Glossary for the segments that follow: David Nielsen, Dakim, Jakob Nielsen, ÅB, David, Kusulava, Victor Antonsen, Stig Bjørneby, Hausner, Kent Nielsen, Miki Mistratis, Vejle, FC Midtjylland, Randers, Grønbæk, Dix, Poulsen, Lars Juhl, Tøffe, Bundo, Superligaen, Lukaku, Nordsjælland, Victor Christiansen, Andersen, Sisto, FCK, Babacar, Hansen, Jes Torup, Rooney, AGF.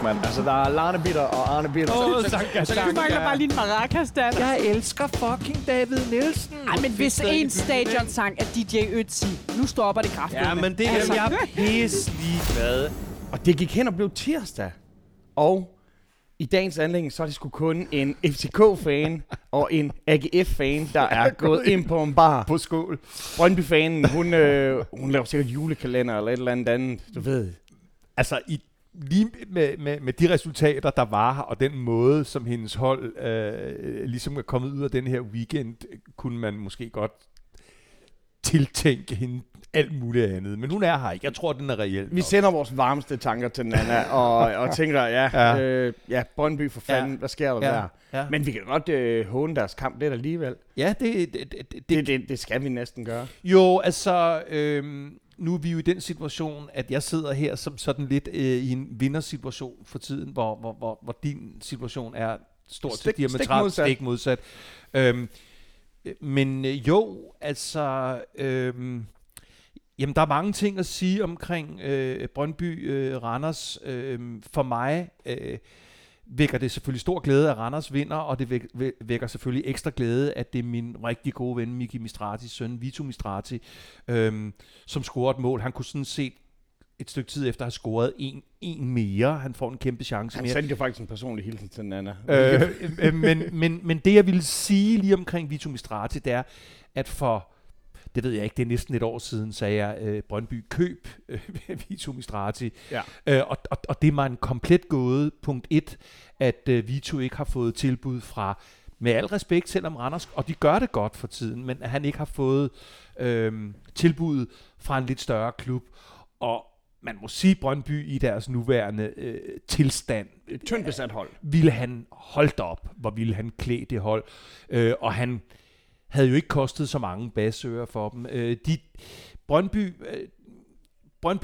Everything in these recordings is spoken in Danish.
fuck, mand. Altså, der er Larne Bitter og Arne Bitter. Du mangler bare lige en maracas-dans. Jeg elsker fucking David Nielsen. Ej, men hvis en stadion-sang er DJ Ötzi, nu stopper det kraftigt. Ja, men det er altså, jeg pisselig glad. Og det gik hen og blev tirsdag. Og i dagens anledning, så er det sgu kun en FCK-fan og en AGF-fan, der er gået ind på en bar. På skål. Brøndby-fanen, hun laver sikkert julekalender eller et eller andet andet, du ved. Altså, lige med de resultater, der var her, og den måde, som hendes hold ligesom er kommet ud af den her weekend, kunne man måske godt tiltænke hende alt muligt andet. Men hun er her ikke. Jeg tror, den er reelt. Vi sender vores varmeste tanker til Nana, og tænker, Brøndby for fanden, hvad sker der der? Ja. Men vi kan godt håne deres kamp lidt alligevel. Ja, det skal vi næsten gøre. Jo, altså... Nu er vi jo i den situation, at jeg sidder her som sådan lidt i en vindersituation for tiden, hvor din situation er stort set diametralt stik modsat. Men jo, altså, jamen der er mange ting at sige omkring Brøndby, Randers. For mig vækker det selvfølgelig stor glæde, at Randers vinder, og det vækker selvfølgelig ekstra glæde, at det er min rigtig gode ven, Miki Mistratis søn, Vito Mistrati, som scorer et mål. Han kunne sådan set et stykke tid efter have scoret en mere. Han får en kæmpe chance mere. Han sendte jo faktisk en personlig hilsen til Nana. Men det, jeg ville sige lige omkring Vito Mistrati, det er, at for... Det ved jeg ikke, det er næsten et år siden, sagde jeg, Brøndby køb Vito Mistrati. Ja. Og det er mig en komplet gåde, punkt 1, at Vito ikke har fået tilbud fra, med al respekt, selvom Randers, og de gør det godt for tiden, men at han ikke har fået tilbud fra en lidt større klub. Og man må sige, Brøndby i deres nuværende tilstand. Et tyndt besat hold. Ville han holdt op, hvor ville han klæde det hold. Og han... havde jo ikke kostet så mange basører for dem. Brøndby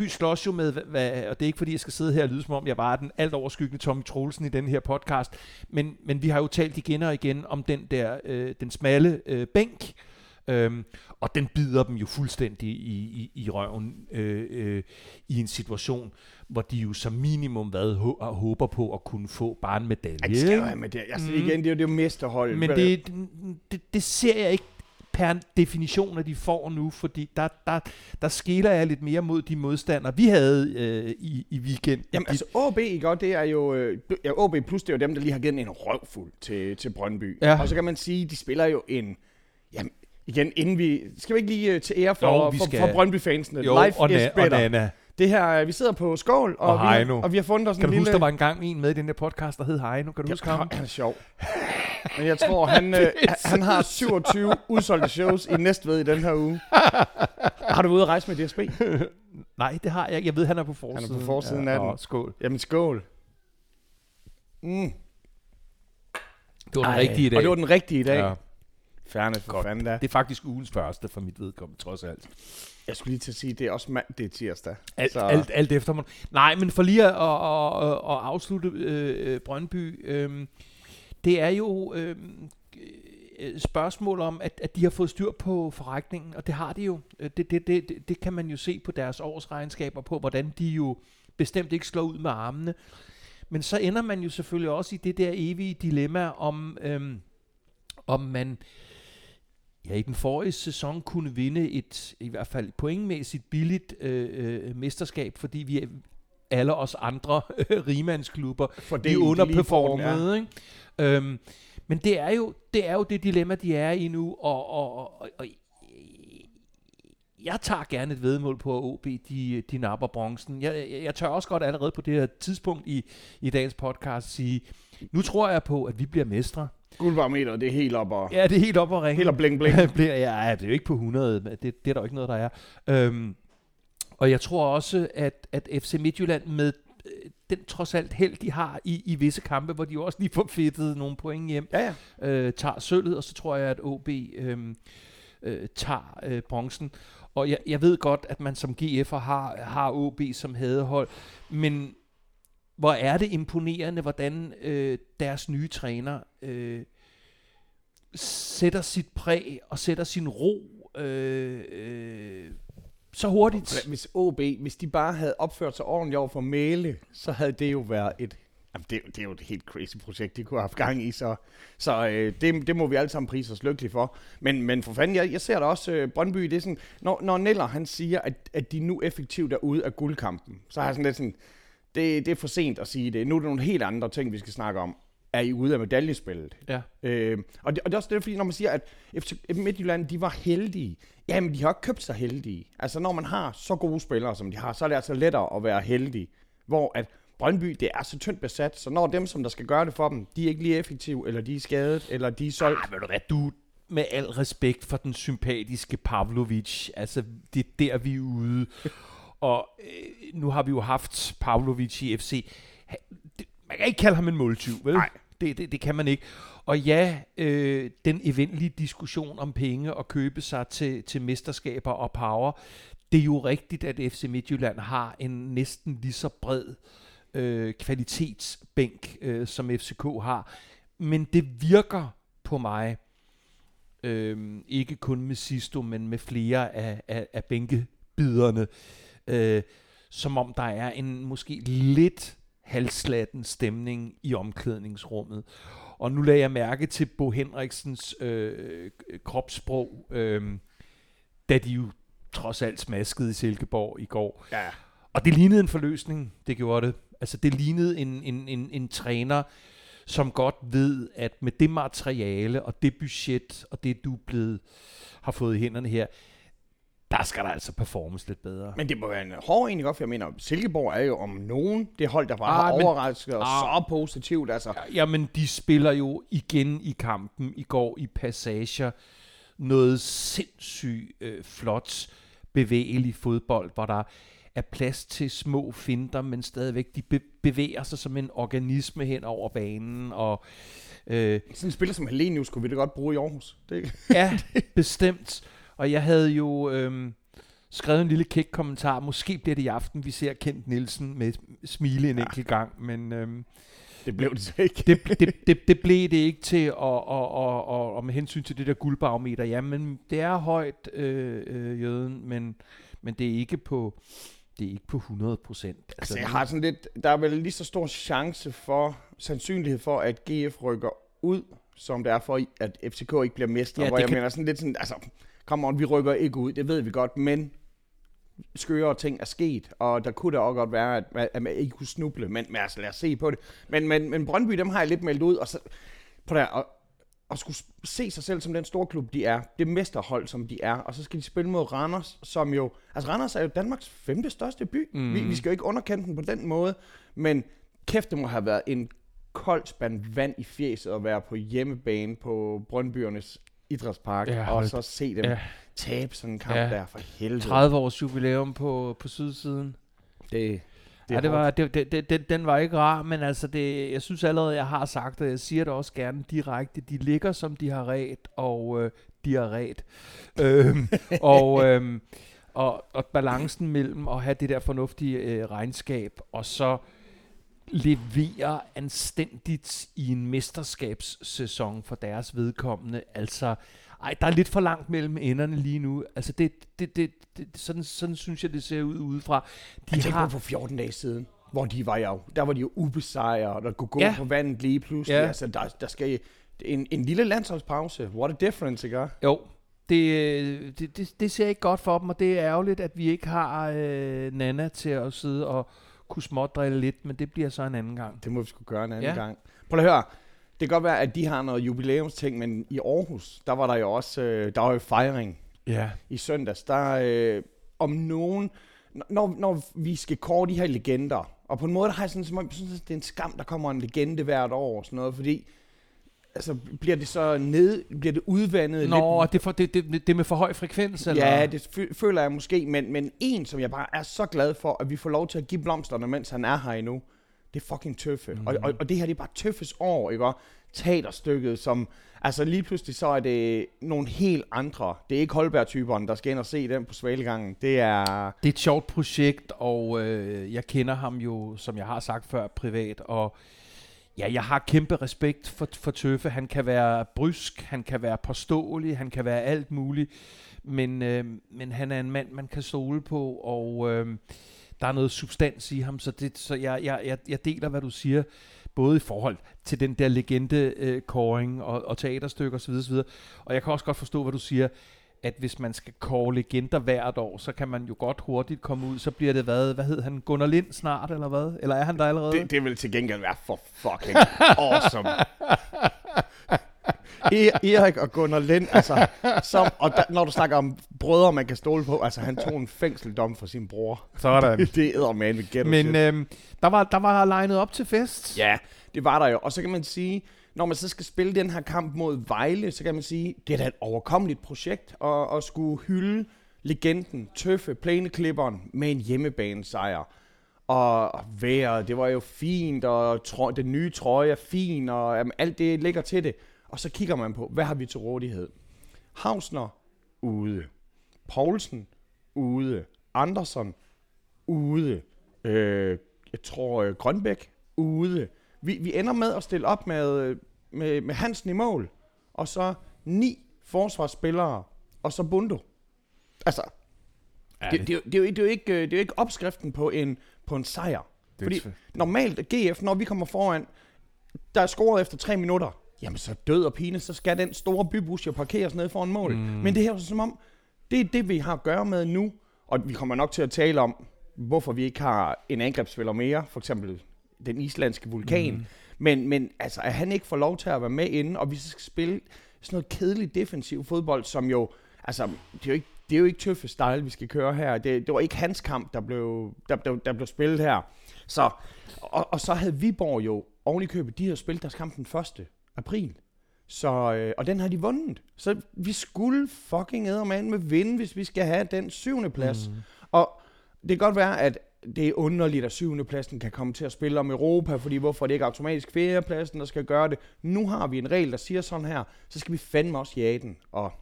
slås jo med, og det er ikke fordi, jeg skal sidde her og lyde som om, jeg var den alt overskyggende Tommy Troelsen i den her podcast, men vi har jo talt igen og igen om den der, den smalle bænk, og den bider dem jo fuldstændig i røven i en situation, hvor de jo som minimum håber på at kunne få bare en medalje. Ja, det skal jo have medalje. Altså igen, det er jo mesterholdet. Men det ser jeg ikke per definition, at de får nu, fordi der skiller jeg lidt mere mod de modstandere, vi havde i weekenden. Jamen altså ÅB, ikke? Det er jo ÅB plus, det er jo dem, der lige har givet en røvfuld til Brøndby. Ja. Og så kan man sige, de spiller jo en... Jamen, igen, inden vi... Skal vi ikke lige til ære for Brøndby-fansene? Jo, Life og is better. Og Nana. Det her, vi sidder på skål, og vi har fundet os en lille... Kan du huske, der var engang en med i den der podcast, der hed Heino? Kan du huske ham? Han er sjov. Men jeg tror, han har 27 udsolgte shows i Næstved i den her uge. Har du været ude at rejse med DSP? Nej, det har jeg ikke. Jeg ved, han er på forsiden. Han er på forsiden af den. Skål. Jamen, skål. Det var den rigtige i dag. Og det var den rigtige i dag. Ja. Færne for fanden da. Det er faktisk ugens første for mit vedkommende, trods alt. Jeg skulle lige til at sige, det er også mand, det er tirsdag. Alt efter mig. Nej, men for lige at afslutte Brøndby, det er jo spørgsmål om, at de har fået styr på forrækningen, og det har de jo. Det kan man jo se på deres årsregnskaber på, hvordan de jo bestemt ikke slår ud med armene. Men så ender man jo selvfølgelig også i det der evige dilemma om... om man i den forrige sæson kunne vinde et, i hvert fald pointmæssigt, billigt mesterskab, fordi vi alle os andre rimandsklubber, de underperformede. De ikke? Men det er jo det dilemma, de er i nu, og jeg tager gerne et vedmål på, at OB de napper bronzen. Jeg tør også godt allerede på det her tidspunkt i dagens podcast sige, nu tror jeg på, at vi bliver mestre. Guldbarometer, det er helt op og... Ja, det er helt op og ringe. Helt op bling bling. Ja, det er jo ikke på 100. Det er der jo ikke noget, der er. Og jeg tror også, at FC Midtjylland med den trods alt held, de har i visse kampe, hvor de jo også lige får fedtet nogle point hjem, tager sølvet, og så tror jeg, at OB tager bronzen. Og jeg ved godt, at man som GF'er har OB som hadehold, men... Hvor er det imponerende, hvordan deres nye træner sætter sit præg og sætter sin ro så hurtigt. Hvis de bare havde opført sig ordentligt over for Mæle, så havde det jo været et Jamen, det er jo et helt crazy projekt, de kunne have haft gang i, så det må vi alle sammen prise os lykkelige for. Men for fanden, jeg ser der også Brøndby, det er sådan, når Neller han siger, at de nu effektivt er ude af guldkampen, så har jeg sådan lidt sådan, det er for sent at sige det. Nu er der nogle helt andre ting, vi skal snakke om. Er I ude af medaljespillet? Ja. Og det er også det, fordi når man siger, at FC Midtjylland, de var heldige. Jamen, de har ikke købt sig heldige. Altså, når man har så gode spillere, som de har, så er det altså lettere at være heldig. Hvor at Brøndby, det er så tyndt besat, så når dem, som der skal gøre det for dem, de er ikke lige effektive, eller de er skadet, eller de er solgt. Ved du hvad, du med al respekt for den sympatiske Pavlović, altså, det er der, vi er ude. Og nu har vi jo haft Pavlović i FC. Man kan ikke kalde ham en måltyv, vel? Nej. Det kan man ikke. Og ja, den eventlige diskussion om penge og købe sig til mesterskaber og power, det er jo rigtigt, at FC Midtjylland har en næsten lige så bred kvalitetsbænk, som FCK har. Men det virker på mig, ikke kun med Sisto, men med flere af bænkebiderne, som om der er en måske lidt halslatten stemning i omklædningsrummet. Og nu lagde jeg mærke til Bo Henriksens kropssprog, da de jo trods alt smaskede i Silkeborg i går. Ja. Og det lignede en forløsning, det gjorde det. Altså det lignede en træner, som godt ved, at med det materiale og det budget og det du har fået i hænderne her, der skal der altså performes lidt bedre. Men det må være en hård egentlig godt, for jeg mener, Silkeborg er jo om nogen det hold, der bare har overrasket og så positivt. Altså. Jamen, de spiller jo igen i kampen i går i passager. Noget sindssygt flot, bevægelig fodbold, hvor der er plads til små finter, men stadigvæk de bevæger sig som en organisme hen over banen. Og, sådan en spiller som Helenius kunne vi da godt bruge i Aarhus. Det. Ja, bestemt. Og jeg havde jo skrevet en lille kæk kommentar. Måske bliver det i aften, vi ser Kent Nielsen med smile en enkelt gang, men det blev det så ikke. det blev det ikke til, og med hensyn til det der guldbarometer, ja, men det er højt, jøden, men det er ikke på 100%. Altså, jeg har sådan lidt, der er vel lige så stor chance for, sandsynlighed for, at GF rykker ud, som der er for, at FCK ikke bliver mestre, ja, hvor jeg mener sådan lidt sådan, altså, come on, vi rykker ikke ud, det ved vi godt, men skøre ting er sket, og der kunne da også godt være, at man ikke kunne snuble, men altså lad os se på det. Men Brøndby, dem har jeg lidt meldt ud, og så på der, og skulle se sig selv som den store klub, de er, det mesterhold, som de er, og så skal de spille mod Randers, som jo, altså Randers er jo Danmarks 5. største by, vi skal jo ikke underkende den på den måde, men kæft, det må have været en kold spand vand i fjeset at være på hjemmebane på Brøndbyernes Idrætspark, ja, og så se dem tabe sådan en kamp der, for helvede. 30 års jubilæum på sydsiden. Den var ikke rar, men altså det, jeg synes allerede, jeg har sagt det, jeg siger det også gerne direkte, de ligger som de har ret, og de har ret. Og balancen mellem at have det der fornuftige regnskab, og så leverer anstændigt i en mesterskabssæson for deres vedkommende. Altså, der er lidt for langt mellem enderne lige nu. Altså, sådan synes jeg, det ser ud udefra. Jeg tænkte på for 14 dage siden, hvor de var jo, der var de jo ubesejret, og der kunne gå på vandet lige pludselig. Ja. Altså, der skal en lille landsholdspause. What a difference, ikke? Jo. Det ser ikke godt for dem, og det er ærgerligt, at vi ikke har Nana til at sidde og kunne smådrille lidt, men det bliver så en anden gang. Det må vi sgu gøre en anden gang. Prøv at høre, det kan godt være, at de har noget jubilæumsting, men i Aarhus, der var der jo også fejring i søndags. Der om nogen, når vi skal kåre de her legender, og på en måde, der har jeg sådan, som om, det er en skam, der kommer en legende hvert år, og sådan noget, fordi altså, bliver det så udvandet? Nå, lidt. Det med for høj frekvens? Eller? Ja, det føler jeg måske, men en, som jeg bare er så glad for, at vi får lov til at give blomsterne, mens han er her endnu, det er fucking Tøffe. Og det her, det er bare Tøffes år, ikke? Teaterstykket, som altså lige pludselig så er det nogle helt andre. Det er ikke Holberg-typerne, der skal ind og se dem på Svalegangen. Det er et sjovt projekt, og jeg kender ham jo, som jeg har sagt før, privat, og ja, jeg har kæmpe respekt for Tøffe. Han kan være brysk, han kan være påståelig, han kan være alt muligt. Men han er en mand, man kan stole på, og der er noget substans i ham. Så jeg deler, hvad du siger. både i forhold til den der legende-kåring og teaterstykker osv. Og jeg kan også godt forstå, hvad du siger, at hvis man skal kåre legender hvert år, så kan man jo godt hurtigt komme ud, så bliver det hvad hed han, Gunnar Lind snart, eller hvad? Eller er han der allerede? Det vil til gengæld være for fucking awesome. Erik og Gunnar Lind, altså, som, og når du snakker om brødre, man kan stole på, altså han tog en fængseldom for sin bror. Sådan. Det æder man ved ghetto shit. Men der var legnet op til fest. Ja, det var der jo. Og så kan man sige, når man så skal spille den her kamp mod Vejle, så kan man sige, det er da et overkommeligt projekt at skulle hylde legenden, Tøffe, plæneklipperen med en hjemmebanesejr. Og vejret, det var jo fint, og den nye trøje er fin, og jamen, alt det ligger til det. Og så kigger man på, hvad har vi til rådighed? Hausner ude. Poulsen ude. Andersen ude. Jeg tror Grønbæk ude. Vi ender med at stille op med Hansen i mål. Og så 9 forsvarsspillere. Og så Bundo. Altså, det er jo ikke opskriften på en sejr. Fordi normalt GF, når vi kommer foran, der er scoret efter 3 minutter. Jamen så død og pine, så skal den store bybus jo parkeres nede foran mål. Men det her er som om, det er det, vi har at gøre med nu. Og vi kommer nok til at tale om, hvorfor vi ikke har en angrebsspiller mere. For eksempel den islandske Vulkan. Men altså, at han ikke får lov til at være med inde, og vi skal spille sådan noget kedeligt defensiv fodbold, som jo, altså, det er jo ikke Tøffe style, vi skal køre her. Det var ikke hans kamp, der blev spillet her. Så, og så havde Viborg jo oven i købet, de havde spillet deres kamp den 1. april. Så, og den har de vundet. Så vi skulle fucking eddermand med vinde, hvis vi skal have den 7. plads. Og det kan godt være, at det er underligt, at 7. pladsen kan komme til at spille om Europa, fordi hvorfor er det ikke automatisk 4. pladsen, der skal gøre det? Nu har vi en regel, der siger sådan her, så skal vi fandme også jage den. Og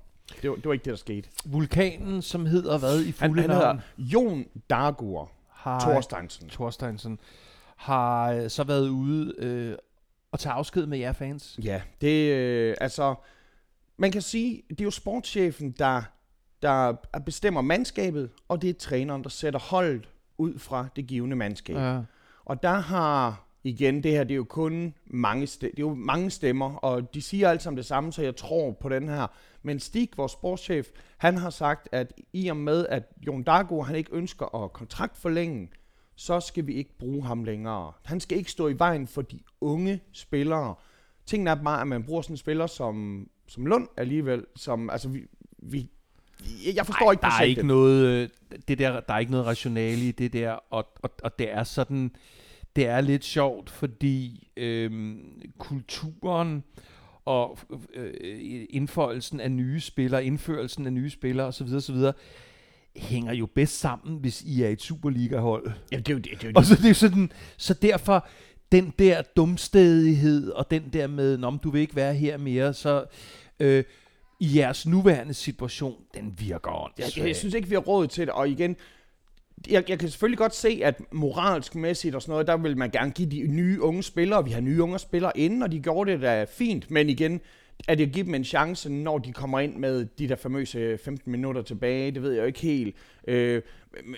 det var ikke det, der skete. Vulkanen, som hedder hvad i fulde navn? Han hedder Jón Dagur Thorsteinsen. Har så været ude og tage afsked med jer fans. Ja, det altså, man kan sige, det er jo sportschefen, der bestemmer mandskabet, og det er træneren, der sætter holdet ud fra det givende mandskab. Ja. Og der har, igen, det her, det er jo kun mange, det er jo mange stemmer, og de siger alt sammen det samme, så jeg tror på den her. Men Stig, vores sportschef, han har sagt, at i og med, at Jón Dagur, han ikke ønsker at kontraktforlænge, så skal vi ikke bruge ham længere. Han skal ikke stå i vejen for de unge spillere. Tingene er bare, at man bruger sådan en spiller som Lund alligevel, som, altså, vi jeg forstår ikke projektet. Der er ikke noget, det der, der er ikke noget rationale i det der, og det er sådan, det er lidt sjovt, fordi kulturen og indførelsen af nye spillere osv., hænger jo bedst sammen, hvis I er et Superliga-hold. Ja, det er jo det. Og så det er sådan, så derfor den der dumstædighed og den der med, nå, du vil ikke være her mere, så i jeres nuværende situation, den virker ordentligt. Jeg synes ikke, vi har råd til det, og igen, jeg kan selvfølgelig godt se, at moralsk mæssigt og sådan noget, der vil man gerne give de nye unge spillere, vi har nye unge spillere inden, og de gjorde det da fint, men igen, at det giver dem en chance, når de kommer ind med de der famøse 15 minutter tilbage, det ved jeg jo ikke helt.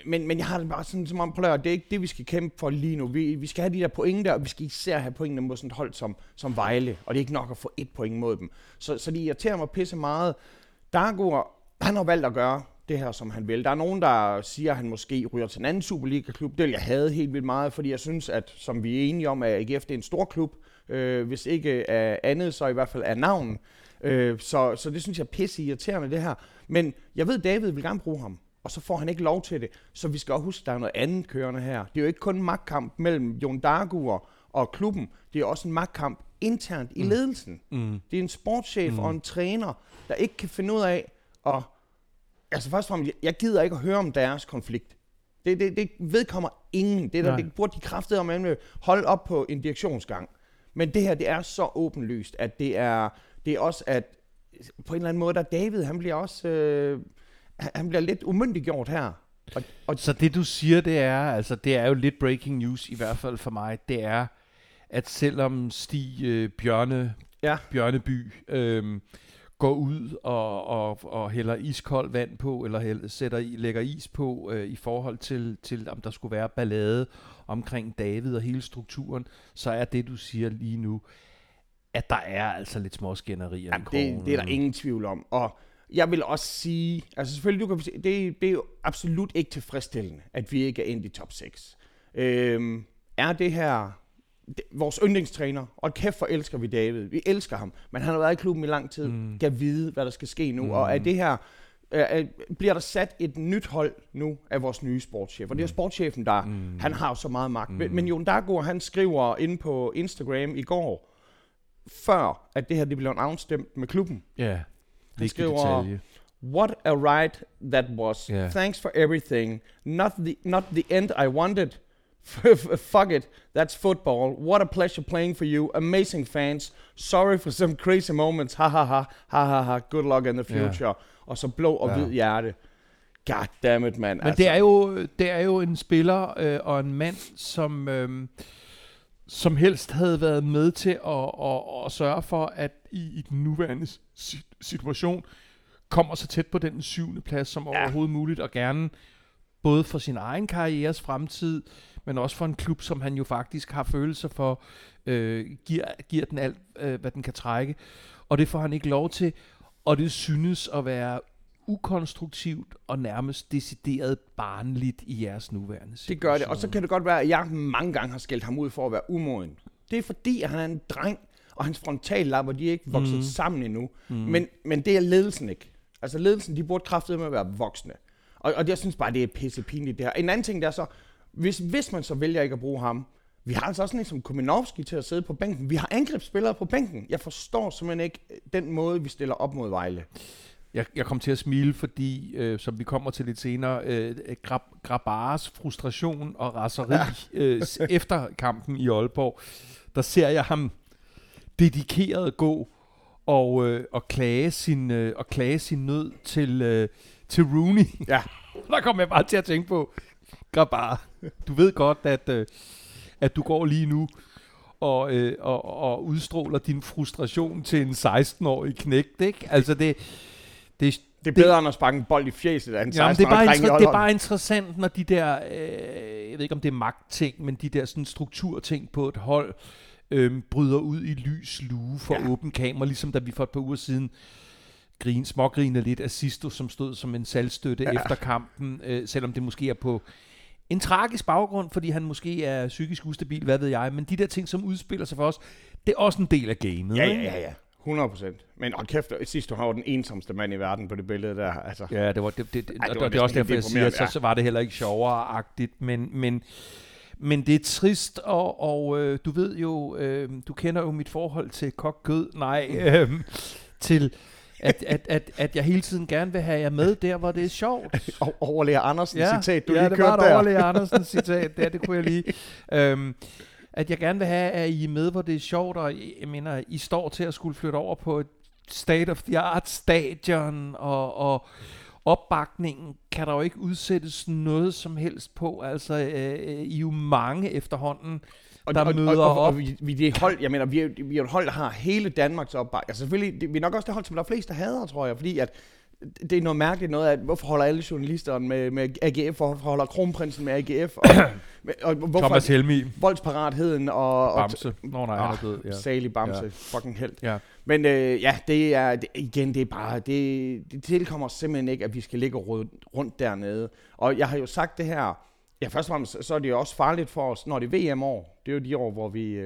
Men jeg har det bare sådan, som om, prøv at det er ikke det, vi skal kæmpe for lige nu. Vi skal have de der point der, og vi skal især have pointene mod sådan et hold som Vejle, og det er ikke nok at få 1 point mod dem. Så det irriterer mig pisse meget. Dagur, han har valgt at gøre det her, som han vil. Der er nogen, der siger, at han måske ryger til en anden Superliga-klub. Det vil jeg have helt vildt meget, fordi jeg synes, at som vi er enige om, at AGF det er en stor klub, hvis ikke af andet, så i hvert fald af navn. Så det synes jeg er pisse irriterende, det her. Men jeg ved, David vil gerne bruge ham, og så får han ikke lov til det. Så vi skal også huske, at der er noget andet kørende her. Det er jo ikke kun en magtkamp mellem Jón Dagur og klubben. Det er også en magtkamp internt i ledelsen. Det er en sportschef og en træner, der ikke kan finde ud af at... Altså først og fremmest, jeg gider ikke at høre om deres konflikt. Det vedkommer ingen. Det burde de kraftede om at holde op på en direktionsgang. Men det her, det er så åbenlyst, at det er også, at på en eller anden måde, der David, han bliver også, han bliver lidt umyndiggjort her. Så det du siger, det er, altså det er jo lidt breaking news, i hvert fald for mig, det er, at selvom Stig Bjørneby går ud og hælder iskold vand på, eller lægger is på i forhold til, om der skulle være ballade omkring David og hele strukturen, så er det, du siger lige nu, at der er altså lidt småskænderier i krogen. Det er der ingen tvivl om, og jeg vil også sige, altså selvfølgelig, det er jo absolut ikke tilfredsstillende, at vi ikke er endt i top 6. Er det her vores yndlingstræner, og kæft for elsker vi David, vi elsker ham, men han har været i klubben i lang tid, kan vide, hvad der skal ske nu, og er det her, bliver der sat et nyt hold nu af vores nye sportschef, og det er sportschefen, der han har jo så meget magt, men Jón Dagur, han skriver inde på Instagram i går, før at det her, det blev afstemt med klubben. Ja. Yeah. Han skriver, what a ride that was. Yeah. Thanks for everything. Not the end I wanted. Fuck it. That's football. What a pleasure playing for you. Amazing fans. Sorry for some crazy moments. Ha ha ha. Ha ha ha. Good luck in the future. Yeah. Og så blå og hvid hjerte. God damn it, man. Men altså, det er jo en spiller og en mand, som helst havde været med til at sørge for, at i den nuværende situation kommer så tæt på den 7. plads som overhovedet muligt, og gerne både for sin egen karrieres fremtid, men også for en klub, som han jo faktisk har følelser for, giver den alt, hvad den kan trække, og det får han ikke lov til, og det synes at være ukonstruktivt og nærmest decideret barnligt i jeres nuværende situation. Det gør det, og så kan det godt være, at jeg mange gange har skældt ham ud for at være umoden. Det er fordi, at han er en dreng, og hans frontallapper, de er ikke vokset sammen endnu. Men det er ledelsen ikke. Altså ledelsen, de burde kraftedeme at være voksne. Og jeg synes bare, det er pisse pinligt det her. En anden ting, der er så, hvis man så vælger ikke at bruge ham, vi har altså også en som Kominovski til at sidde på bænken. Vi har angrebsspillere på bænken. Jeg forstår simpelthen ikke den måde, vi stiller op mod Vejle. Jeg kom til at smile, fordi, som vi kommer til lidt senere, Grabars frustration og raseri efter kampen i Aalborg, der ser jeg ham dedikeret gå og klage sin nød til Rooney. Ja. Der kom jeg bare til at tænke på, Grabar, du ved godt, at du går lige nu og udstråler din frustration til en 16-årig knægt, ikke? Altså det er bedre end at sparke en bold i fjeset af en 16-årig knægt. Det er bare interessant, når de der, jeg ved ikke om det er magtting, men de der sådan strukturting på et hold, bryder ud i lys lue for åben kamera, ligesom da vi for et par uger siden smågrinede lidt af Sisto, som stod som en salgstøtte efter kampen, selvom det måske er på en tragisk baggrund, fordi han måske er psykisk ustabil, hvad ved jeg, men de der ting, som udspiller sig for os, det er også en del af gamet. Ja. 100%. Men og kæft, Sisto har jo den ensomste mand i verden på det billede der. Altså. Ja, det var det var også derfor, jeg siger, at så var det heller ikke sjovere-agtigt, men det er trist, og du ved jo, du kender jo mit forhold til kokkød, til at jeg hele tiden gerne vil have jer med der, hvor det er sjovt. Overlæger Andersen citat, det var et overlæger Andersen citat, det kunne jeg lige. At jeg gerne vil have, at I er med, hvor det er sjovt, og jeg mener, I står til at skulle flytte over på et state-of-the-art stadion, og opbakningen kan der jo ikke udsættes noget som helst på. Altså, I er jo mange efterhånden, der møder op. Og vi er hold, jeg mener, vi er et hold, der har hele Danmarks opbakning. Altså selvfølgelig, vi er nok også det hold, som der er flest, der hader, tror jeg, fordi at det er noget mærkeligt noget, at hvorfor holder alle journalisterne med AGF, hvorfor holder kronprinsen med AGF, og hvorfor Thomas Helmi, voldsparatheden og Bamse. Nå nej, han er død. Ja. Salig Bamse, fucking helt. Ja. Men det er igen, det er bare, det tilkommer simpelthen ikke, at vi skal ligge rundt dernede. Og jeg har jo sagt det her, ja først og fremmest, så er det jo også farligt for os, når det er VM-år. Det er jo de år, hvor vi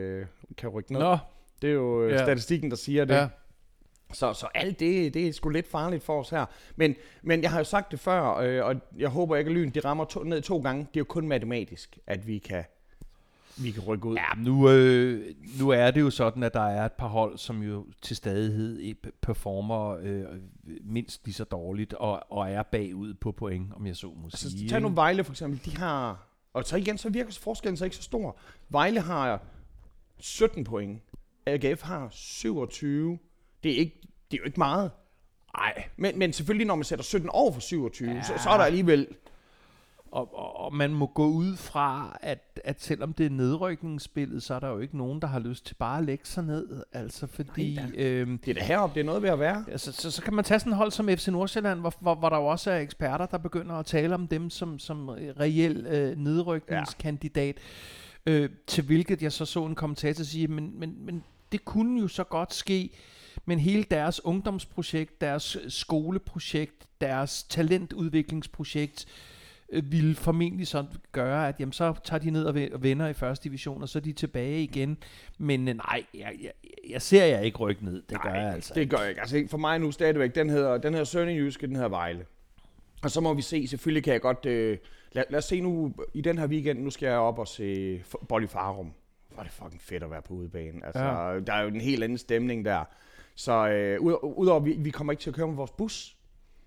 kan rykke ned. Nå. Det er jo statistikken, der siger det. Ja. Så alt det er sgu lidt farligt for os her. Men jeg har jo sagt det før, og jeg håber ikke, at Lyn de rammer ned 2 gange. Det er jo kun matematisk, at vi kan rykke ud. Ja, nu er det jo sådan, at der er et par hold, som jo til stadighed performer mindst lige så dårligt, og er bagud på point, om jeg så må sige. Altså, tag nu Vejle for eksempel. De har, og så igen, så virker forskellen så ikke så stor. Vejle har 17 point. AGF har 27. Det er jo ikke meget. Nej. Men selvfølgelig, når man sætter 17 over for 27, så er der alligevel Og man må gå ud fra, at selvom det er nedrykningsspillet, så er der jo ikke nogen, der har lyst til bare at lægge sig ned. Altså fordi... det er det heroppe, det er noget ved at være. Altså, så kan man tage sådan et hold som FC Nordsjælland, hvor der jo også er eksperter, der begynder at tale om dem som reel nedrykningskandidat. Ja. Til hvilket jeg så en kommentator sige, men det kunne jo så godt ske. Men hele deres ungdomsprojekt, deres skoleprojekt, deres talentudviklingsprojekt, vil formentlig så gøre, at jamen, så tager de ned og vender i første division, og så er de tilbage igen. Men nej, jeg ser jeg ikke rykke ned. Det gør jeg altså. Det gør jeg ikke. Altså, for mig nu stadigvæk, den hedder Sønderjyske, den hedder Vejle. Og så må vi se, selvfølgelig kan jeg godt... lad os se nu, i den her weekend, nu skal jeg op og se Bolly Farum. Hvor er det fucking fedt at være på udebane. Altså, ja. Der er jo en helt anden stemning der. Så udover, vi kommer ikke til at køre med vores bus,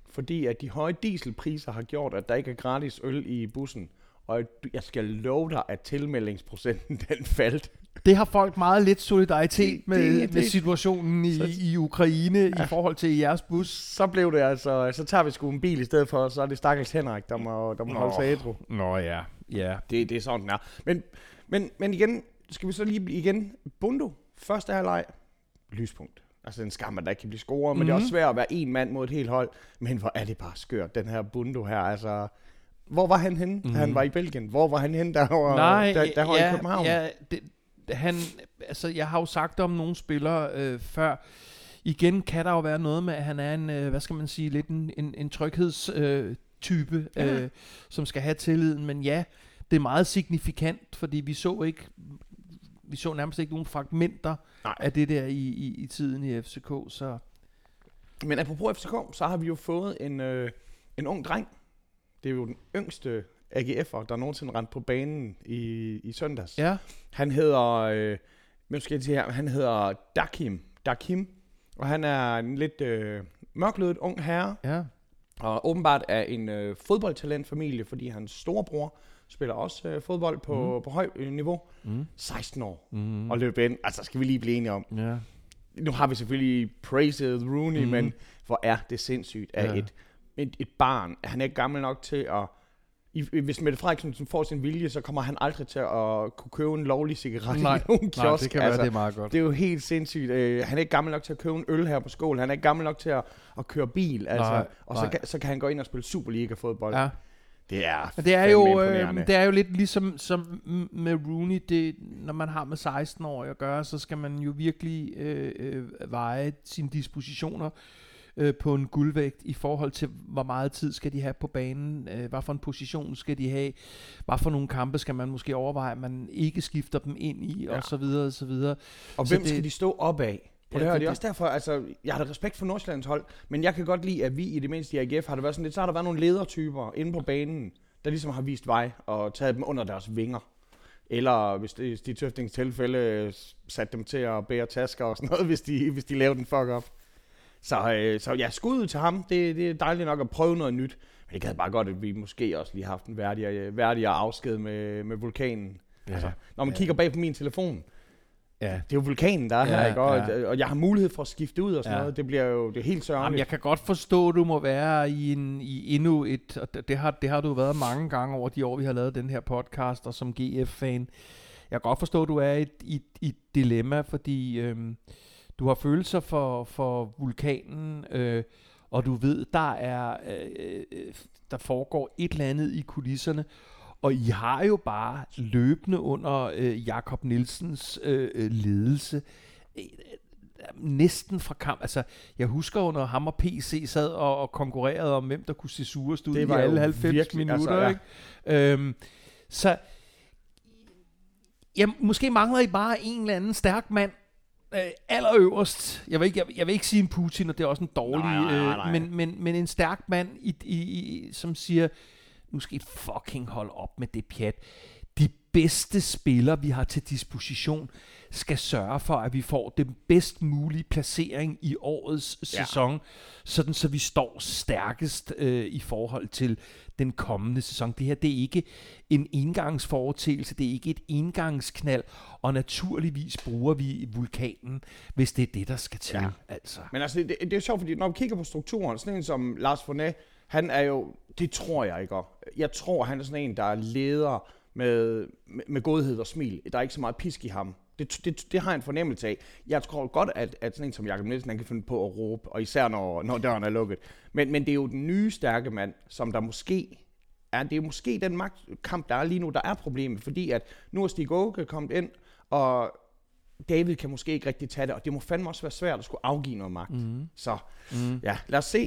fordi at de høje dieselpriser har gjort, at der ikke er gratis øl i bussen. Og jeg skal love dig, at tilmeldingsprocenten den faldt. Det har folk meget lidt solidaritet med situationen i Ukraine i forhold til jeres bus. Så blev det altså, så tager vi sgu en bil i stedet for, så er det stakkels Henrik, der må holde sig ædru. Nå ja, ja. Det er sådan, den er. Men igen, skal vi så lige igen. Bundo, første halvleg, lyspunkt. Altså en skam, at der ikke kan blive scoret, men det er også svært at være en mand mod et helt hold. Men hvor er det bare skørt, den her Bundo her, altså... Hvor var han henne, da han var i Belgien? Hvor var han henne, der var i København? Ja, jeg har jo sagt om nogle spillere før. Igen kan der jo være noget med, at han er en, hvad skal man sige, lidt en tryghedstype, som skal have tilliden. Men ja, det er meget signifikant, fordi vi så nærmest ikke nogen fragmenter af det der i tiden i FCK. Så. Men apropos FCK, så har vi jo fået en ung dreng. Det er jo den yngste AGF'er, der nogensinde rendte på banen i søndags. Ja. Han hedder, han hedder Dakim, og han er en lidt mørklødet ung herre, ja. Og åbenbart er en fodboldtalentfamilie, fordi hans storebror spiller også fodbold på højt niveau. Mm. 16 år og løb ind. Altså, skal vi lige blive enige om. Ja. Nu har vi selvfølgelig praised Rooney, men hvor er det sindssygt af et barn. Han er ikke gammel nok til at... Hvis Mette Frederiksen får sin vilje, så kommer han aldrig til at kunne købe en lovlig cigaret i nogen kiosk. Nej, det kan være, det er meget godt. Det er jo helt sindssygt. Han er ikke gammel nok til at købe en øl her på skole. Han er ikke gammel nok til at køre bil. Altså. Nej, og så kan han gå ind og spille Superliga-fodbold. Ja. Det er jo lidt ligesom som med Rooney, det, når man har med 16 år at gøre, så skal man jo virkelig veje sine dispositioner på en guldvægt i forhold til, hvor meget tid skal de have på banen, hvad for en position skal de have, hvad for nogle kampe skal man måske overveje, at man ikke skifter dem ind i, og så videre, og så videre. Og så hvem skal de stå op af? Det er også derfor, altså, jeg har da respekt for Nordsjællands hold, men jeg kan godt lide, at vi i det mindste i AGF har det været sådan lidt, så har der været nogle ledertyper inde på banen, der ligesom har vist vej og taget dem under deres vinger. Eller hvis det er Stig Tøftings tilfælde, sat dem til at bære tasker og sådan noget, hvis de laver den fuck op. Så jeg skud til ham. Det er dejligt nok at prøve noget nyt. Men det gad bare godt, at vi måske også lige har haft en værdigere afsked med vulkanen. Ja. Altså, når man kigger bag på min telefon, det er jo vulkanen, der er her, ikke? Og jeg har mulighed for at skifte ud og sådan noget. Det bliver jo det helt sørgeligt. Jamen, jeg kan godt forstå, at du må være i endnu et, og det har du været mange gange over de år, vi har lavet den her podcast, og som GF-fan. Jeg kan godt forstå, at du er i et dilemma, fordi... Du har følelser for vulkanen, og du ved, der foregår et eller andet i kulisserne, og I har jo bare løbende under Jakob Nielsens ledelse, næsten fra kamp. Altså, jeg husker jo, når ham og PC sad og konkurrerede om, hvem der kunne se surest ud i alle 90 minutter. Altså, ikke? Måske mangler I bare en eller anden stærk mand, allerøverst. Jeg vil ikke sige en Putin, og det er også en dårlig, nej. Men en stærk mand, som siger, nu skal I fucking holde op med det pjat. De bedste spillere, vi har til disposition, skal sørge for, at vi får den bedst mulige placering i årets sæson, sådan så vi står stærkest i forhold til den kommende sæson. Det her, det er ikke en engangsforetægelse, det er ikke et engangsknald, og naturligvis bruger vi vulkanen, hvis det er det, der skal til. Ja. Altså. Men altså, det er sjovt, fordi når vi kigger på strukturen, sådan en som Lars Fornæ, Han er jo, det tror jeg ikke. Jeg tror, han er sådan en, der leder med godhed og smil. Der er ikke så meget pisk i ham. Det har jeg en fornemmelse af. Jeg tror godt, at sådan en som Jakob Nielsen, han kan finde på at råbe, og især når døren er lukket. Men det er jo den nye stærke mand, som der måske er. Det er måske den magtkamp, der er lige nu, der er problemet, fordi at nu er Stig Åke kommet ind, og David kan måske ikke rigtig tage det, og det må fandme også være svært at skulle afgive noget magt. Mm. Så ja, lad os se.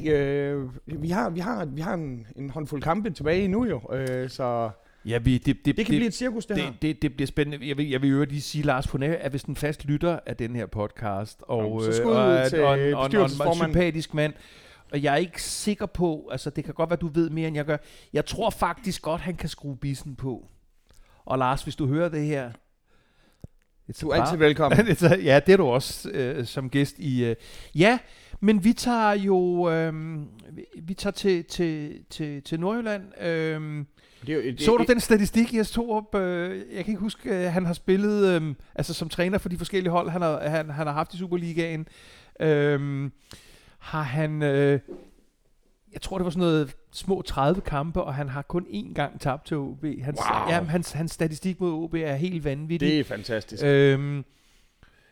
Vi har en håndfuld kampe tilbage nu jo, så... Ja, det kan blive et cirkus, det her. Det bliver spændende. Jeg vil jo lige sige, Lars Ponæ, at hvis den fast lytter af den her podcast, og er en sympatisk mand, og jeg er ikke sikker på, altså det kan godt være, du ved mere, end jeg gør. Jeg tror faktisk godt, han kan skrue bissen på. Og Lars, hvis du hører det her... Du er altid velkommen. Ja, det er du også som gæst i... Ja, men vi tager jo... Vi tager til Nordjylland... Så du den statistik, jeg tog op? Jeg kan ikke huske, han har spillet altså som træner for de forskellige hold, han har haft i Superligaen. Har han, jeg tror det var sådan noget små 30 kampe, og han har kun én gang tabt til OB. Wow. Ja, hans statistik mod OB er helt vanvittig. Det er fantastisk.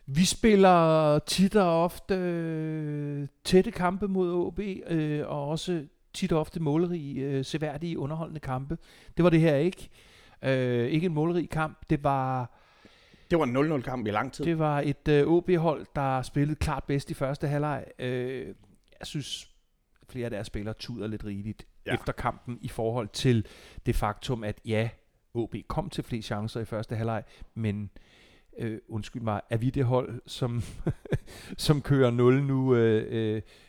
Vi spiller tit og ofte tætte kampe mod OB, og også tit og ofte målrige, seværdige, underholdende kampe. Det var det her ikke. Ikke en målrig kamp. Det var en 0-0-kamp i lang tid. Det var et OB-hold, der spillede klart bedst i første halvleg. Jeg synes, flere af deres spillere tuder lidt rigeligt efter kampen i forhold til det faktum, at ja, OB kom til flere chancer i første halvleg, men undskyld mig, er vi det hold, som kører 0 nu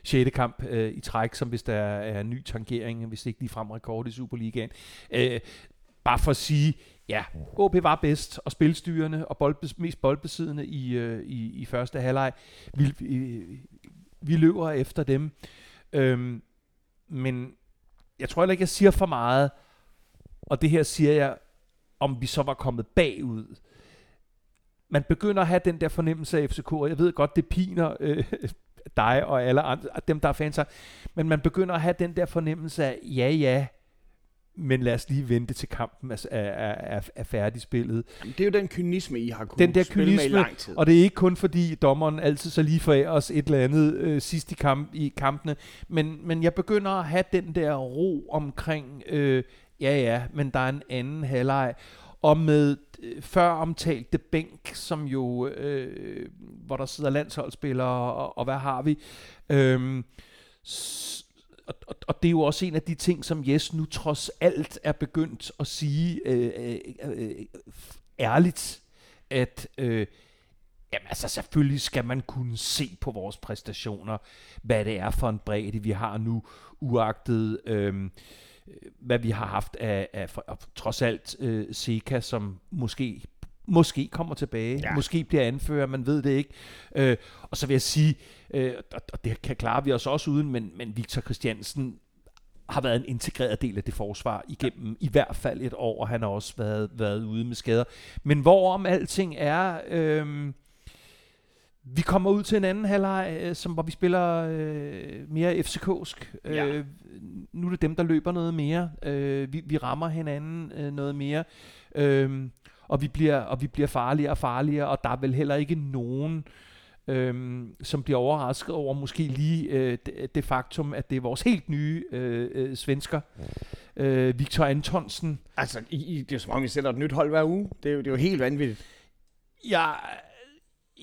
6. kamp i træk, som hvis der er en ny tangering, hvis ikke lige frem rekord i Superligaen. Bare for at sige, ja, OB var bedst og spilstyrende og mest boldbesiddende i første halvleg. Vi løber efter dem. Men jeg tror heller ikke, jeg siger for meget, og det her siger jeg, om vi så var kommet bagud. Man begynder at have den der fornemmelse af FCK, og jeg ved godt, det piner dig og alle andre, dem, der er fans af, men man begynder at have den der fornemmelse af, ja, men lad os lige vente til kampen er færdigspillet. Jamen, det er jo den kynisme, I har kunnet spille med i lang tid. Og det er ikke kun, fordi dommeren altid så lige forærer os et eller andet sidst i kampene, men jeg begynder at have den der ro omkring, men der er en anden halvleg. Og med før omtalte bænk, som jo, hvor der sidder landsholdsspillere, og hvad har vi? Og det er jo også en af de ting, som Jes nu trods alt er begyndt at sige ærligt, at selvfølgelig skal man kunne se på vores præstationer, hvad det er for en bredde, vi har nu, uagtet... hvad vi har haft af trods alt Seca, som måske kommer tilbage, måske bliver anfører, man ved det ikke. Og så vil jeg sige, og det kan klare vi os også uden, men Victor Christiansen har været en integreret del af det forsvar igennem i hvert fald et år, og han har også været ude med skader. Men hvorom alting er... Vi kommer ud til en anden halvleg, hvor vi spiller mere FCK'sk. Nu er det dem, der løber noget mere. Vi rammer hinanden noget mere. Og vi bliver farligere og farligere, og der er vel heller ikke nogen, som bliver overrasket over måske lige det faktum, at det er vores helt nye svensker, Victor Antonsen. Altså, det er jo som om, vi sælger et nyt hold hver uge. Det er jo helt vanvittigt.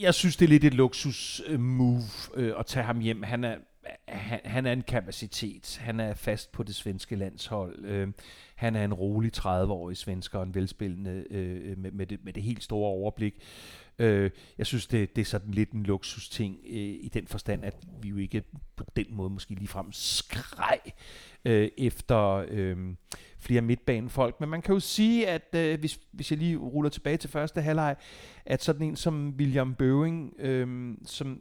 Jeg synes, det er lidt et luksus-move at tage ham hjem. Han er en kapacitet. Han er fast på det svenske landshold. Han er en rolig 30-årig svensker, en velspillende med det helt store overblik. Jeg synes, det er sådan lidt en luksus-ting i den forstand, at vi jo ikke på den måde måske ligefrem skreg efter flere midtbanefolk. Men man kan jo sige, at hvis jeg lige ruller tilbage til første halvleg, at sådan en som William Bøving,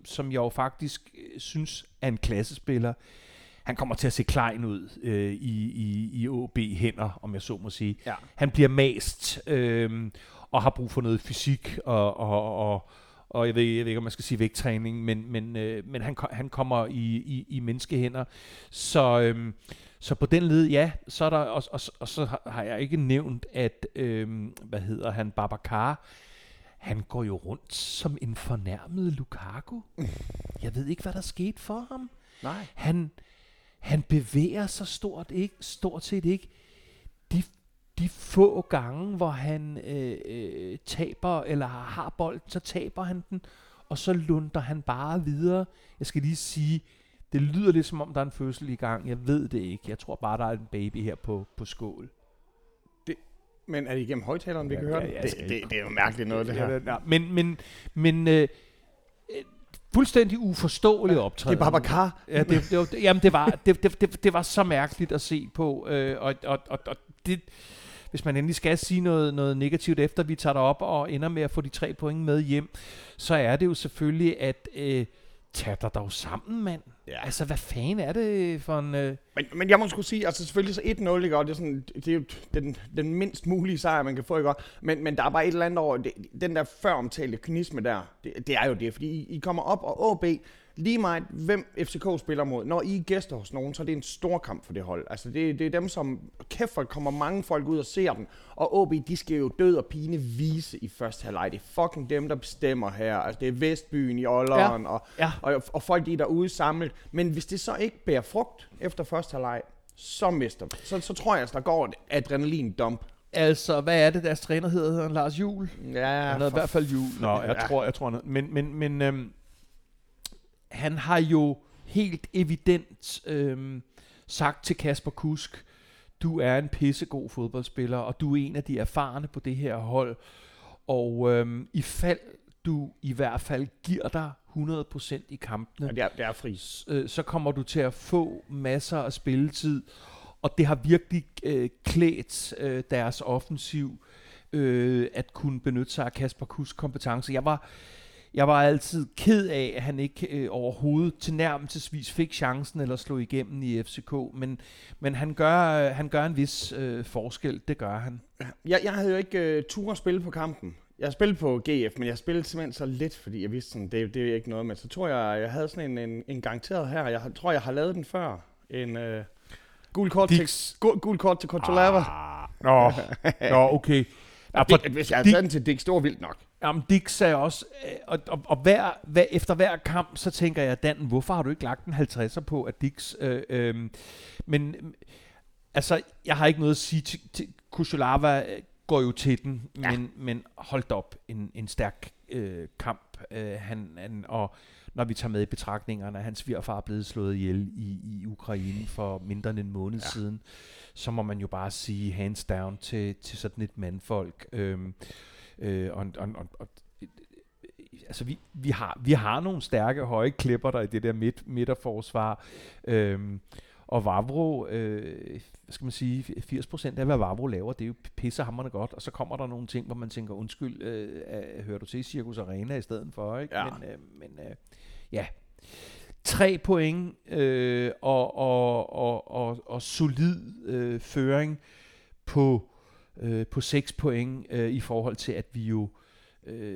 som jeg jo faktisk synes er en klassespiller, han kommer til at se klein ud i OB-hænder, om jeg så må sige. Ja. Han bliver mast og har brug for noget fysik og, og, og, og jeg ved ikke, om man skal sige vægttræning, men han kommer i menneskehænder. Så på den led, ja, så er der, og så har jeg ikke nævnt, at, Babacar, han går jo rundt som en fornærmet Lukaku. Jeg ved ikke, hvad der skete for ham. Nej. Han bevæger sig stort set ikke. De få gange, hvor han taber, eller har bolden, så taber han den, og så lunder han bare videre. Jeg skal lige sige, det lyder lidt som om, der er en fødsel i gang. Jeg ved det ikke. Jeg tror bare, der er en baby her på skål. Men er det igennem højtaleren, vi kan høre det? Det er jo mærkeligt noget, det her. Ja, men fuldstændig uforståelig optræden. Det er Babacar. Ja, det var så mærkeligt at se på, og det, hvis man endelig skal sige noget negativt, efter vi tager det op og ender med at få de 3 point med hjem, så er det jo selvfølgelig, at tag dig dog sammen, mand. Ja. Altså, hvad fanden er det for en... Men jeg må sgu sige, altså selvfølgelig så 1-0, ikke? Og det er sådan, det er jo den mindst mulige sejr, man kan få, ikke? Men der er bare et eller andet over, den der føromtalte kynisme der, det er jo det, fordi I kommer op, og ÅB, lige meget hvem FCK spiller mod, når I er gæster hos nogen, så er det en stor kamp for det hold. Altså, det er dem, som... Kæft, for kommer mange folk ud og ser dem, og ÅB, de skal jo død og pine vise i første halvleg. Det er fucking dem, der bestemmer her. Altså, det er Vestbyen i Ålderen, og folk, de er derude samlet. Men hvis det så ikke bærer frugt efter første halvleg, så tror jeg, at der går et adrenalin-dump. Altså, hvad er det, deres træner hedder? Lars Juhl? Ja, han havde i hvert fald Juhl. Nå, jeg tror noget. Han har jo helt evident sagt til Kasper Kusk, du er en pissegod fodboldspiller, og du er en af de erfarne på det her hold. Og ifald du i hvert fald giver dig 100% i kampene, ja, det er fris. Så kommer du til at få masser af spilletid. Og det har virkelig klædt deres offensiv at kunne benytte sig af Kasper Kusks kompetence. Jeg var altid ked af, at han ikke overhovedet tilnærmelsesvis fik chancen eller slog igennem i FCK, men han gør en vis forskel, det gør han. Jeg havde jo ikke tur at spille på kampen. Jeg spillede på GF, men jeg spillede simpelthen så lidt, fordi jeg vidste, sådan, det er ikke noget med. Så tror jeg havde sådan en garanteret her, jeg tror, jeg har lavet den før, en gul kort til Cotolava. Nå, okay. Hvis jeg havde taget den til Dix, det var vildt nok. Jamen, Dix sagde også, og efter hver kamp, så tænker jeg, Dan, hvorfor har du ikke lagt en 50'er på af Dix? Men altså, jeg har ikke noget at sige til Kusulava går jo til den, ja. men holdt op, en stærk kamp. Han, og når vi tager med i betragtningerne, at hans svigerfar er blevet slået ihjel i Ukraine for mindre end en måned siden, så må man jo bare sige hands down til sådan et mandfolk. Altså vi har nogle stærke høje klipper der i det der midterforsvar. Og Vavro, hvad skal man sige, 80% af hvad Vavro laver, det er jo pissehamrende godt, og så kommer der nogle ting, hvor man tænker, undskyld, hører du til Cirkus Arena i stedet for, ikke? Ja. Men ja, 3 point og solid føring på 6 point i forhold til, at vi jo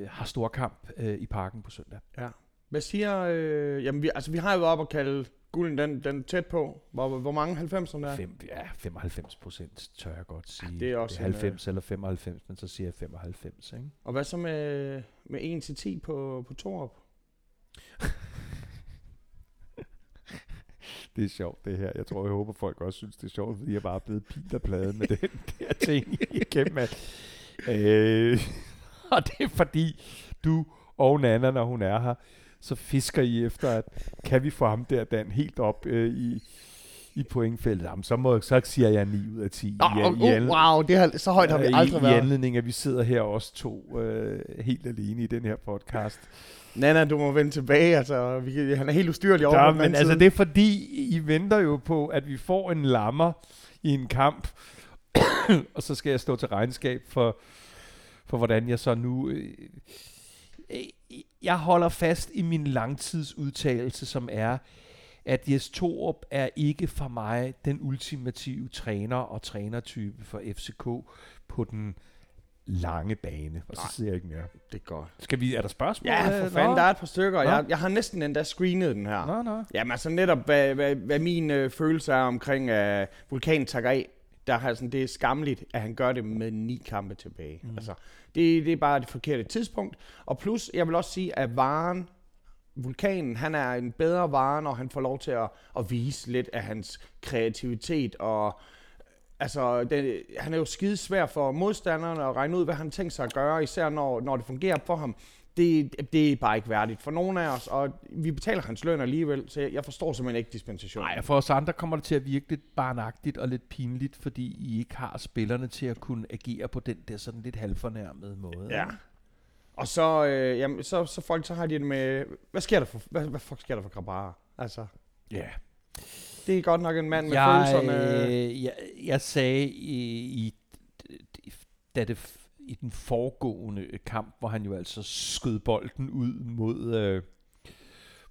har stor kamp i parken på søndag. Ja. Hvad siger, jamen vi har jo været op og kalde gulden, den tæt på. Hvor mange 90'erne der er? 95% tør jeg godt sige. Ja, det er også det er 90 eller 95, men så siger jeg 95. Ikke? Og hvad så med 1-10 på Torup? Det er sjovt, det her. Jeg håber, folk også synes, det er sjovt, fordi jeg bare er blevet pinderpladet med den der ting igennem. Og det er fordi, du og Nana, når hun er her, så fisker I efter, at kan vi få ham der, Dan, helt op i pointfeltet. Jamen, så siger jeg 9 ud af 10. Wow, det har, så højt har vi aldrig været. I anledning af, at vi sidder her også to helt alene i den her podcast. Nana, du må vende tilbage, altså. Han er helt ustyrlig over. Men altså, det er fordi, I venter jo på, at vi får en lammer i en kamp, og så skal jeg stå til regnskab for hvordan jeg så nu... Jeg holder fast i min langtidsudtalelse, som er, at Jes Torup er ikke for mig den ultimative træner og trænertype for FCK på den lange bane, og så sidder jeg ikke mere. Det er godt. Skal vi, er der spørgsmål? Ja, for fanden, der er et par stykker. Jeg har næsten endda screenet den her. Nå. Jamen altså netop, hvad min følelse er omkring vulkanen takker af, der har sådan, det er skamligt, at han gør det med 9 kampe tilbage. Mm. Altså, det er bare det forkerte tidspunkt. Og plus, jeg vil også sige, at vulkanen, han er en bedre vare, når han får lov til at vise lidt af hans kreativitet og... Altså, han er jo skidesvær for modstanderne at regne ud, hvad han tænker sig at gøre, især når det fungerer for ham. Det er bare ikke værdigt for nogen af os, og vi betaler hans løn alligevel, så jeg forstår simpelthen ikke dispensationen. Nej, for os andre kommer det til at virke lidt barnagtigt og lidt pinligt, fordi I ikke har spillerne til at kunne agere på den der sådan lidt halvfornærmede måde. Ja. Og så, jamen, så folk, så har de det med, hvad fuck sker der for Grabar? Altså, ja. Yeah. Det er godt nok en mand med følelserne. Jeg sagde, i den foregående kamp, hvor han jo altså skød bolden ud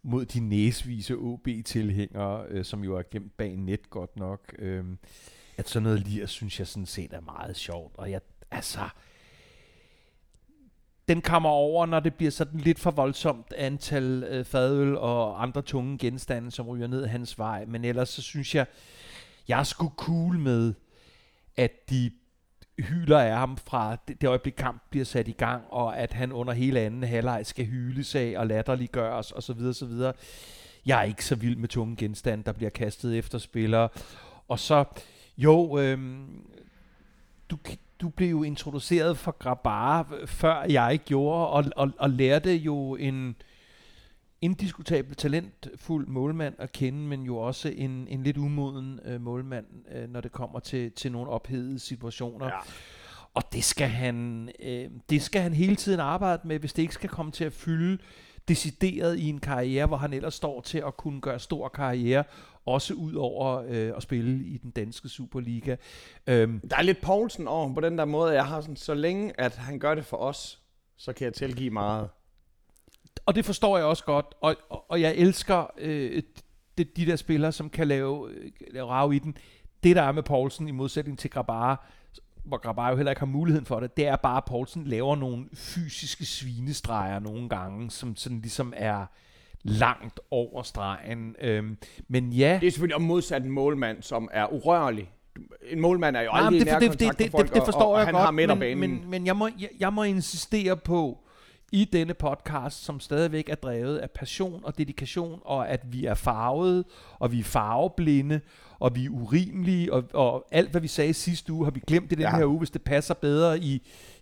mod de næsvise OB-tilhængere, som jo er gemt bag net godt nok, at sådan noget lige, synes jeg sådan set er meget sjovt. Og den kommer over, når det bliver sådan lidt for voldsomt antal fadøl og andre tunge genstande, som ryger ned hans vej. Men ellers så synes jeg er sgu cool med, at de hyler af ham fra det øjeblik kamp bliver sat i gang, og at han under hele anden halvleg skal hyles af og latterliggøres osv. Jeg er ikke så vild med tunge genstande, der bliver kastet efter spillere. Og så, du blev jo introduceret for Grabar, før jeg gjorde, og lærte jo en indiskutabel talentfuld målmand at kende, men jo også en lidt umoden målmand, når det kommer til nogle ophedede situationer. Ja. Og det skal han hele tiden arbejde med, hvis det ikke skal komme til at fylde decideret i en karriere, hvor han ellers står til at kunne gøre stor karriere, også ud over at spille i den danske Superliga. Der er lidt Poulsen over på den der måde, jeg har sådan, så længe at han gør det for os, så kan jeg tilgive meget. Og det forstår jeg også godt, og jeg elsker de der spillere, som kan lave rav i den. Det der er med Poulsen i modsætning til Grabar, hvor Grabar jo heller ikke har muligheden for det, det er bare, at Poulsen laver nogle fysiske svinestreger nogle gange, som sådan ligesom er langt over stregen. Men ja... Det er selvfølgelig om modsat en målmand, som er urørlig. En målmand er jo aldrig i nærkontakt med folk, og han har midterbanen. Men jeg må insistere på, i denne podcast, som stadigvæk er drevet af passion og dedikation, og at vi er farvede, og vi er farveblinde, og vi er urimelige, og alt, hvad vi sagde sidste uge, har vi glemt i den her uge, hvis det passer bedre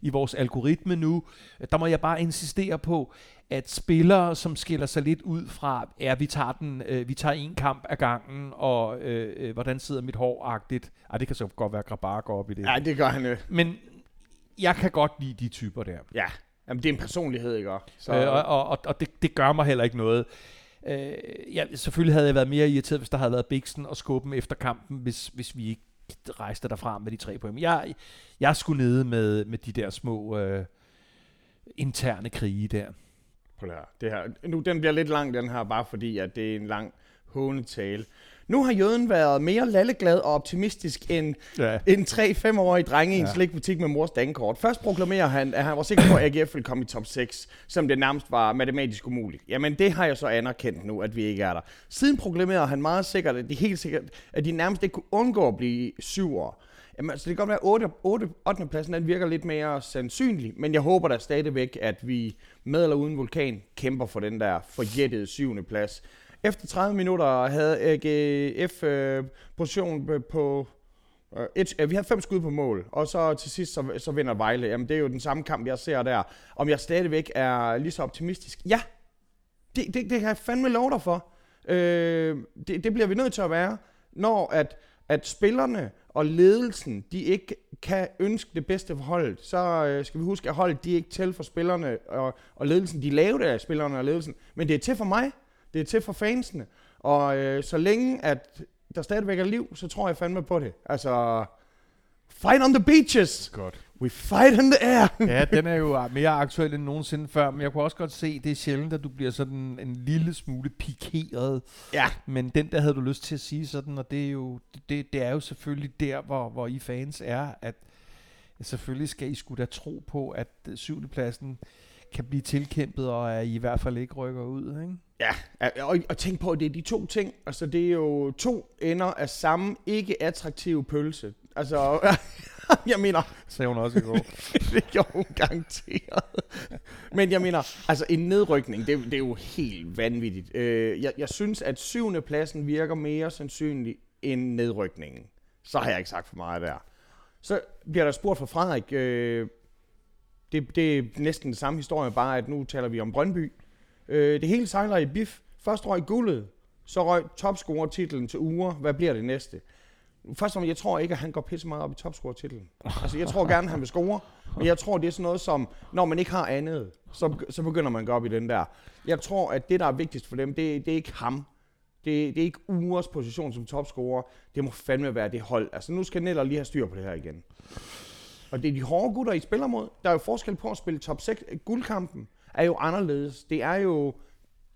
i vores algoritme nu. Der må jeg bare insistere på, at spillere, som skiller sig lidt ud fra, vi tager en kamp ad gangen, og hvordan sidder mit hår-agtigt. Ej, det kan så godt være, at Grabar går op i det. Ja, det gør han jo. Men jeg kan godt lide de typer der. Ja. Jamen, det er en personlighed, ikke også? Så... Og det gør mig heller ikke noget. Selvfølgelig havde jeg været mere irriteret, hvis der havde været biksen og skubben efter kampen, hvis vi ikke rejste derfra med de 3 point. Jeg skulle nede med de der små interne krige der. Det her. Nu, den bliver lidt lang, den her, bare fordi at det er en lang hånetale. Nu har Jøden været mere lalleglad og optimistisk end 3-5-årige drenge i en slikbutik med mors dankort. Først proklamerer han, at han var sikker på, at AGF ville komme i top 6, som det nærmest var matematisk umuligt. Jamen, det har jeg så anerkendt nu, at vi ikke er der. Siden proklamerer han meget sikkert, at de nærmest ikke kunne undgå at blive 7'ere. Jamen, altså, det kan godt være, at 8. pladsen den virker lidt mere sandsynlig, men jeg håber da stadigvæk, at vi med eller uden vulkan kæmper for den der forjættede 7. plads. Efter 30 minutter havde AGF position på... vi havde 5 skud på mål, og så til sidst så vinder Vejle. Jamen, det er jo den samme kamp, jeg ser der. Om jeg stadigvæk er lige så optimistisk? Ja, det kan jeg fandme love dig for. Det bliver vi nødt til at være, når at spillerne og ledelsen, de ikke kan ønske det bedste for holdet. Så skal vi huske, at holdet, de er ikke til for spillerne og ledelsen. De laver det af spillerne og ledelsen, men det er til for mig. Det er til for fansene, og så længe at der stadigvæk er liv, så tror jeg fandme på det. Altså, fight on the beaches! Godt. We fight on the air! Ja, den er jo mere aktuel end nogensinde før, men jeg kunne også godt se, det er sjældent, at du bliver sådan en lille smule pikeret. Ja. Men den der havde du lyst til at sige sådan, og det er jo selvfølgelig der, hvor I fans er, at selvfølgelig skal I sgu da tro på, at 7. pladsen kan blive tilkæmpet, og at I i hvert fald ikke rykker ud, ikke? Ja, og tænk på, at det er de to ting. Altså, det er jo to ender af samme ikke-attraktive pølse. Altså, jeg mener... Sagde hun også i går. Det gjorde hun garanteret. Men jeg mener, altså en nedrykning, det er jo helt vanvittigt. Jeg synes, at 7. pladsen virker mere sandsynlig end nedrykningen. Så har jeg ikke sagt for meget der. Så bliver der spurgt fra Frederik... Det er næsten den samme historie, bare at nu taler vi om Brøndby. Det hele sejler i bif. Først røg guldet, så røg topscorer-titlen til uger. Hvad bliver det næste? Først og jeg tror ikke, at han går pisse meget op i topscorer-titlen. Altså, jeg tror gerne, at han vil score. Men jeg tror, det er sådan noget som, når man ikke har andet, så begynder man at gå op i den der. Jeg tror, at det, der er vigtigst for dem, det er ikke ham. Det er ikke ugers position som topscorer. Det må fandme være det hold. Altså, nu skal Neller lige have styr på det her igen. Og det er de hårde gutter, I spiller mod. Der er jo forskel på at spille top 6. Guldkampen er jo anderledes. Det er jo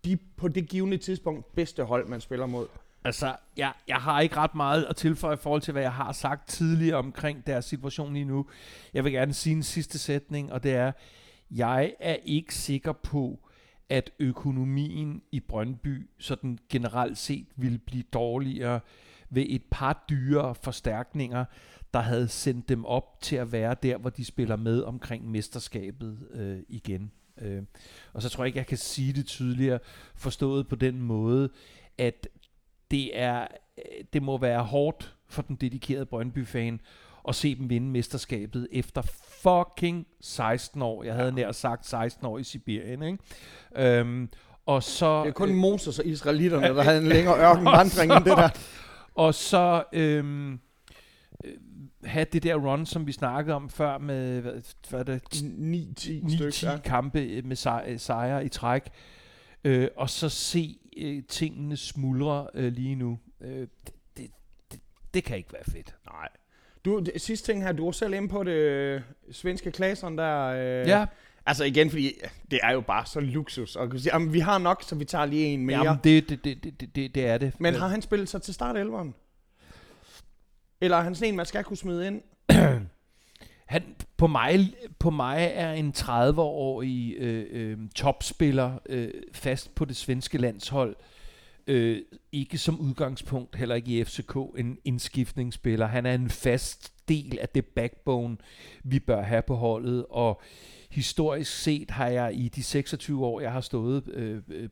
de på det givne tidspunkt bedste hold, man spiller mod. Altså, jeg har ikke ret meget at tilføje i forhold til, hvad jeg har sagt tidligere omkring deres situation lige nu. Jeg vil gerne sige en sidste sætning, og det er, jeg er ikke sikker på, at økonomien i Brøndby sådan generelt set ville blive dårligere ved et par dyre forstærkninger, der havde sendt dem op til at være der, hvor de spiller med omkring mesterskabet igen. Og så tror jeg ikke, jeg kan sige det tydeligere, forstået på den måde, at det må være hårdt for den dedikerede Brøndby-fan at se dem vinde mesterskabet efter fucking 16 år. Jeg havde nær sagt 16 år i Sibirien, ikke? Og så... Det er kun Moses og israelitterne, der havde en længere ørkenvandring end det der. Og så... have det der run, som vi snakkede om før med 9-10 kampe med sejre i træk, og så se tingene smuldre lige nu. Det kan ikke være fedt. Nej. Sidste ting her, du var selv inde på det svenske klasseren der. Ja. Altså igen, fordi det er jo bare så luksus. Og kan sige, jamen, vi har nok, så vi tager lige en mere. Jamen, det er det. Men har han spillet sig til startelveren? Eller er han sådan en, man skal kunne smide ind? Han, på mig er en 30-årig topspiller fast på det svenske landshold. Ikke som udgangspunkt, heller ikke i FCK, en indskiftningsspiller. Han er en fast del af det backbone, vi bør have på holdet. Og historisk set har jeg i de 26 år, jeg har stået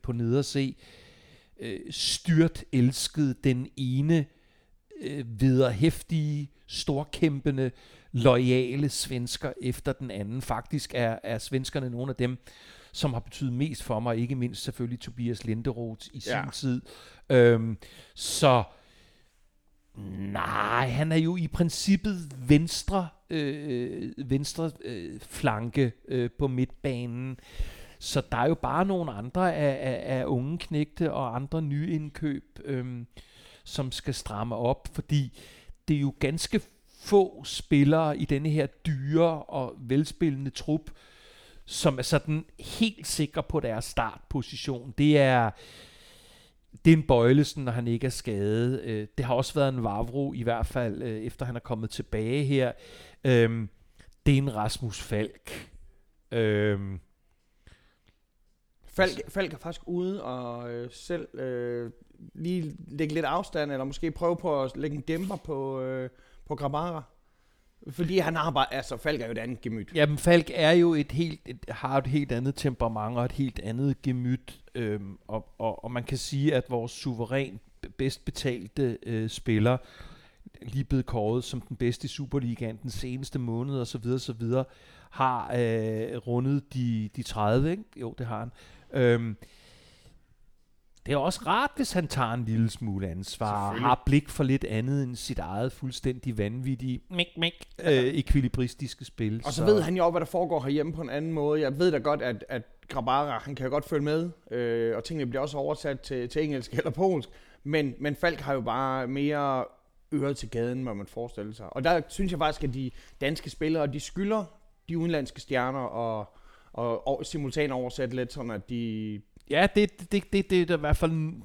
på nederse, styrt elsket den ene vederhæftige, storkæmpende, loyale svensker efter den anden. Faktisk er svenskerne nogle af dem, som har betydet mest for mig, ikke mindst selvfølgelig Tobias Linderoth i sin tid. Så nej, han er jo i princippet venstre flanke på midtbanen. Så der er jo bare nogle andre af unge knægte og andre nye indkøb, som skal stramme op, fordi det er jo ganske få spillere i denne her dyre og velspillende trup, som er sådan helt sikre på deres startposition. Det er en Poulsen, når han ikke er skadet. Det har også været en Vavro, i hvert fald efter han er kommet tilbage her. Det er en Rasmus Falk. Falk er faktisk ude og selv lige lægge lidt afstand, eller måske prøve på at lægge en dæmper på Grabar. Fordi han har bare, altså Falk er jo et andet gemyt. Jamen Falk er jo et helt andet temperament og et helt andet gemyt. Og man kan sige, at vores suveræn bedst betalte spiller, lige blevet kåret som den bedste i Superligaen den seneste måned osv., har rundet de 30, ikke? Jo, det har han. Det er også rart, hvis han tager en lille smule ansvar og har blik for lidt andet end sit eget fuldstændig vanvittige ekvilibristiske spil. Og så ved han jo, hvad der foregår herhjemme på en anden måde. Jeg ved da godt, at Grabar, han kan jo godt følge med, og tingene bliver også oversat til engelsk eller polsk, men Falk har jo bare mere øret til gaden, må man forestille sig. Og der synes jeg faktisk, at de danske spillere, de skylder de udenlandske stjerner og simultan oversætte lidt, sådan at de... Ja, det er i hvert fald...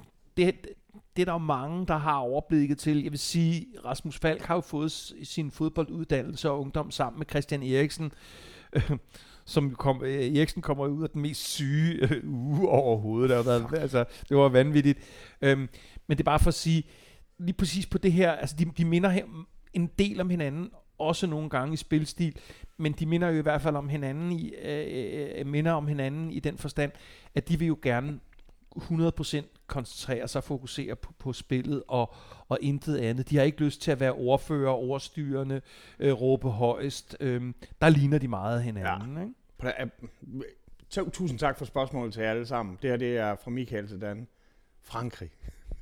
det er der jo mange, der har overblikket til. Jeg vil sige, Rasmus Falk har jo fået sin fodbolduddannelse og ungdom sammen med Christian Eriksen, som kom, Eriksen kommer ud af den mest syge uge overhovedet. Der, altså, det var vanvittigt. Men det er bare for at sige, lige præcis på det her, altså de minder her en del om hinanden, også nogle gange i spilstil, men de minder jo i hvert fald om hinanden i, minder om hinanden i den forstand, at de vil jo gerne 100% koncentrere sig og fokusere på spillet og intet andet. De har ikke lyst til at være ordfører, overstyrende, råbe højst. Der ligner de meget hinanden. Ja. Ikke? Tusind tak for spørgsmålet til jer alle sammen. Det her det er fra Michael til Dan. Frankrig.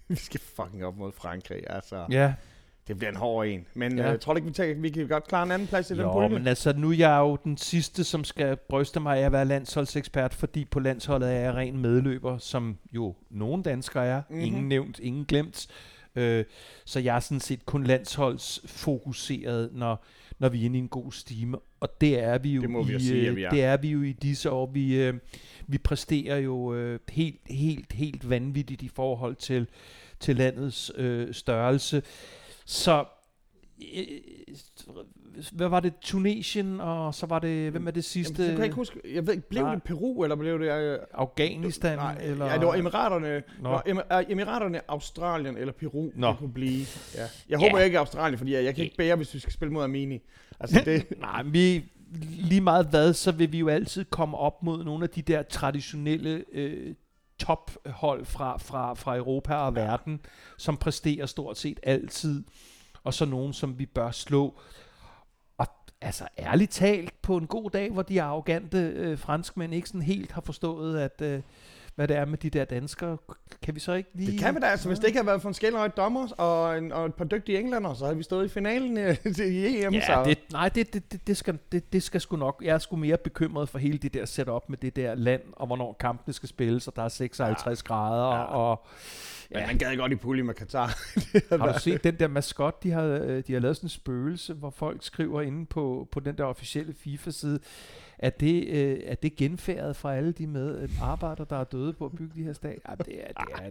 Vi skal fucking op mod Frankrig. Altså. Ja. Det bliver en hård en. Men jeg tror ikke, vi kan godt klare en anden plads i den pulje. Men altså, nu er jeg jo den sidste, som skal bryste mig af at være landsholdsekspert, fordi på landsholdet er jeg ren medløber, som jo nogle danskere er. Mm-hmm. Ingen nævnt, ingen glemt. Så jeg er sådan set kun landsholdsfokuseret, når vi er inde i en god stime. Og det er vi jo, det er vi jo i disse år. Vi præsterer jo helt vanvittigt i forhold til landets størrelse. Så, hvad var det? Tunesien, og så var det, hvem er det sidste? Jamen, kan jeg ikke huske, jeg ved ikke, blev det Peru, eller blev det Afghanistan? Eller? Ja, det var Emiraterne, Australien eller Peru, det kunne blive. Ja. Jeg håber ikke Australien, fordi jeg kan ikke bære, hvis vi skal spille mod Armeni. Altså, det. Nej, vi lige meget hvad, så vil vi jo altid komme op mod nogle af de der traditionelle tophold fra Europa og verden, som præsterer stort set altid, og så nogen, som vi bør slå. Og altså ærligt talt, på en god dag, hvor de arrogante franskmænd ikke sådan helt har forstået, at hvad det er med de der danskere, kan vi så ikke lige... Det kan vi da, altså hvis det ikke havde været for en skælderøjt dommer og et par dygtige englænder, så havde vi stået i finalen i EM. Ja, det skal sgu nok... Jeg er sgu mere bekymret for hele det der setup med det der land, og hvornår kampene skal spilles, og der er 56 grader, og... Ja. Men man gad godt i pulje med Katar. Har du set den der maskot, de har lavet sådan en spøgelse, hvor folk skriver inde på den der officielle FIFA-side, at det genfærdet fra alle de medarbejdere, der er døde på at bygge de her stadier?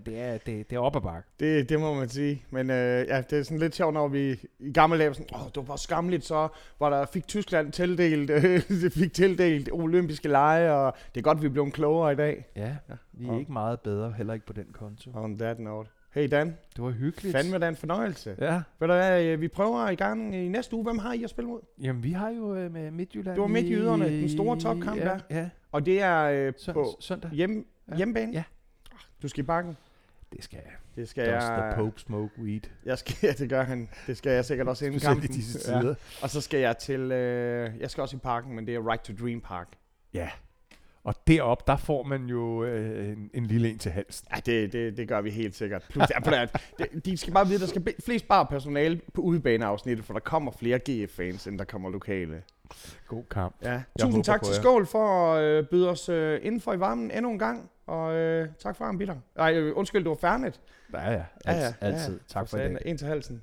Ja, det er op ad bakke. Det må man sige. Men det er sådan lidt sjovt, når vi i gamle dage var sådan, det var skamligt, så var der fik Tyskland tildelt olympiske lege, og det er godt, vi blev klogere i dag. Ja. Vi er ikke meget bedre, heller ikke på den konto. On that note. Hey Dan. Det var hyggeligt. Fandme da en fornøjelse. Ja. Ved du hvad, vi prøver i gang i næste uge. Hvem har I at spille mod? Jamen, vi har jo med Midtjylland. Det var Midtjyderne, den store topkamp der. Ja. Og det er på søndag. Hjemmebane? Ja. Du skal i bakken? Det skal jeg. Det skal Does jeg. The Pope smoke weed? Jeg skal, det gør han. Det skal jeg sikkert også inden kampen. I disse tider. Ja. Og så skal jeg til, jeg skal også i parken, men det er Right to Dream Park. Ja. Og derop der får man jo en lille en til halsen. Ja, det gør vi helt sikkert. Plus, de skal bare vide, der skal flest bare personale på udebaneafsnittet, for der kommer flere GF-fans, end der kommer lokale. God kamp. Ja. Tusind tak til Skål for at byde os indenfor i varmen endnu en gang. Og tak for Arne Bitter. Nej, undskyld, du var færnet. Ja, altid. Tak for det. En til halsen.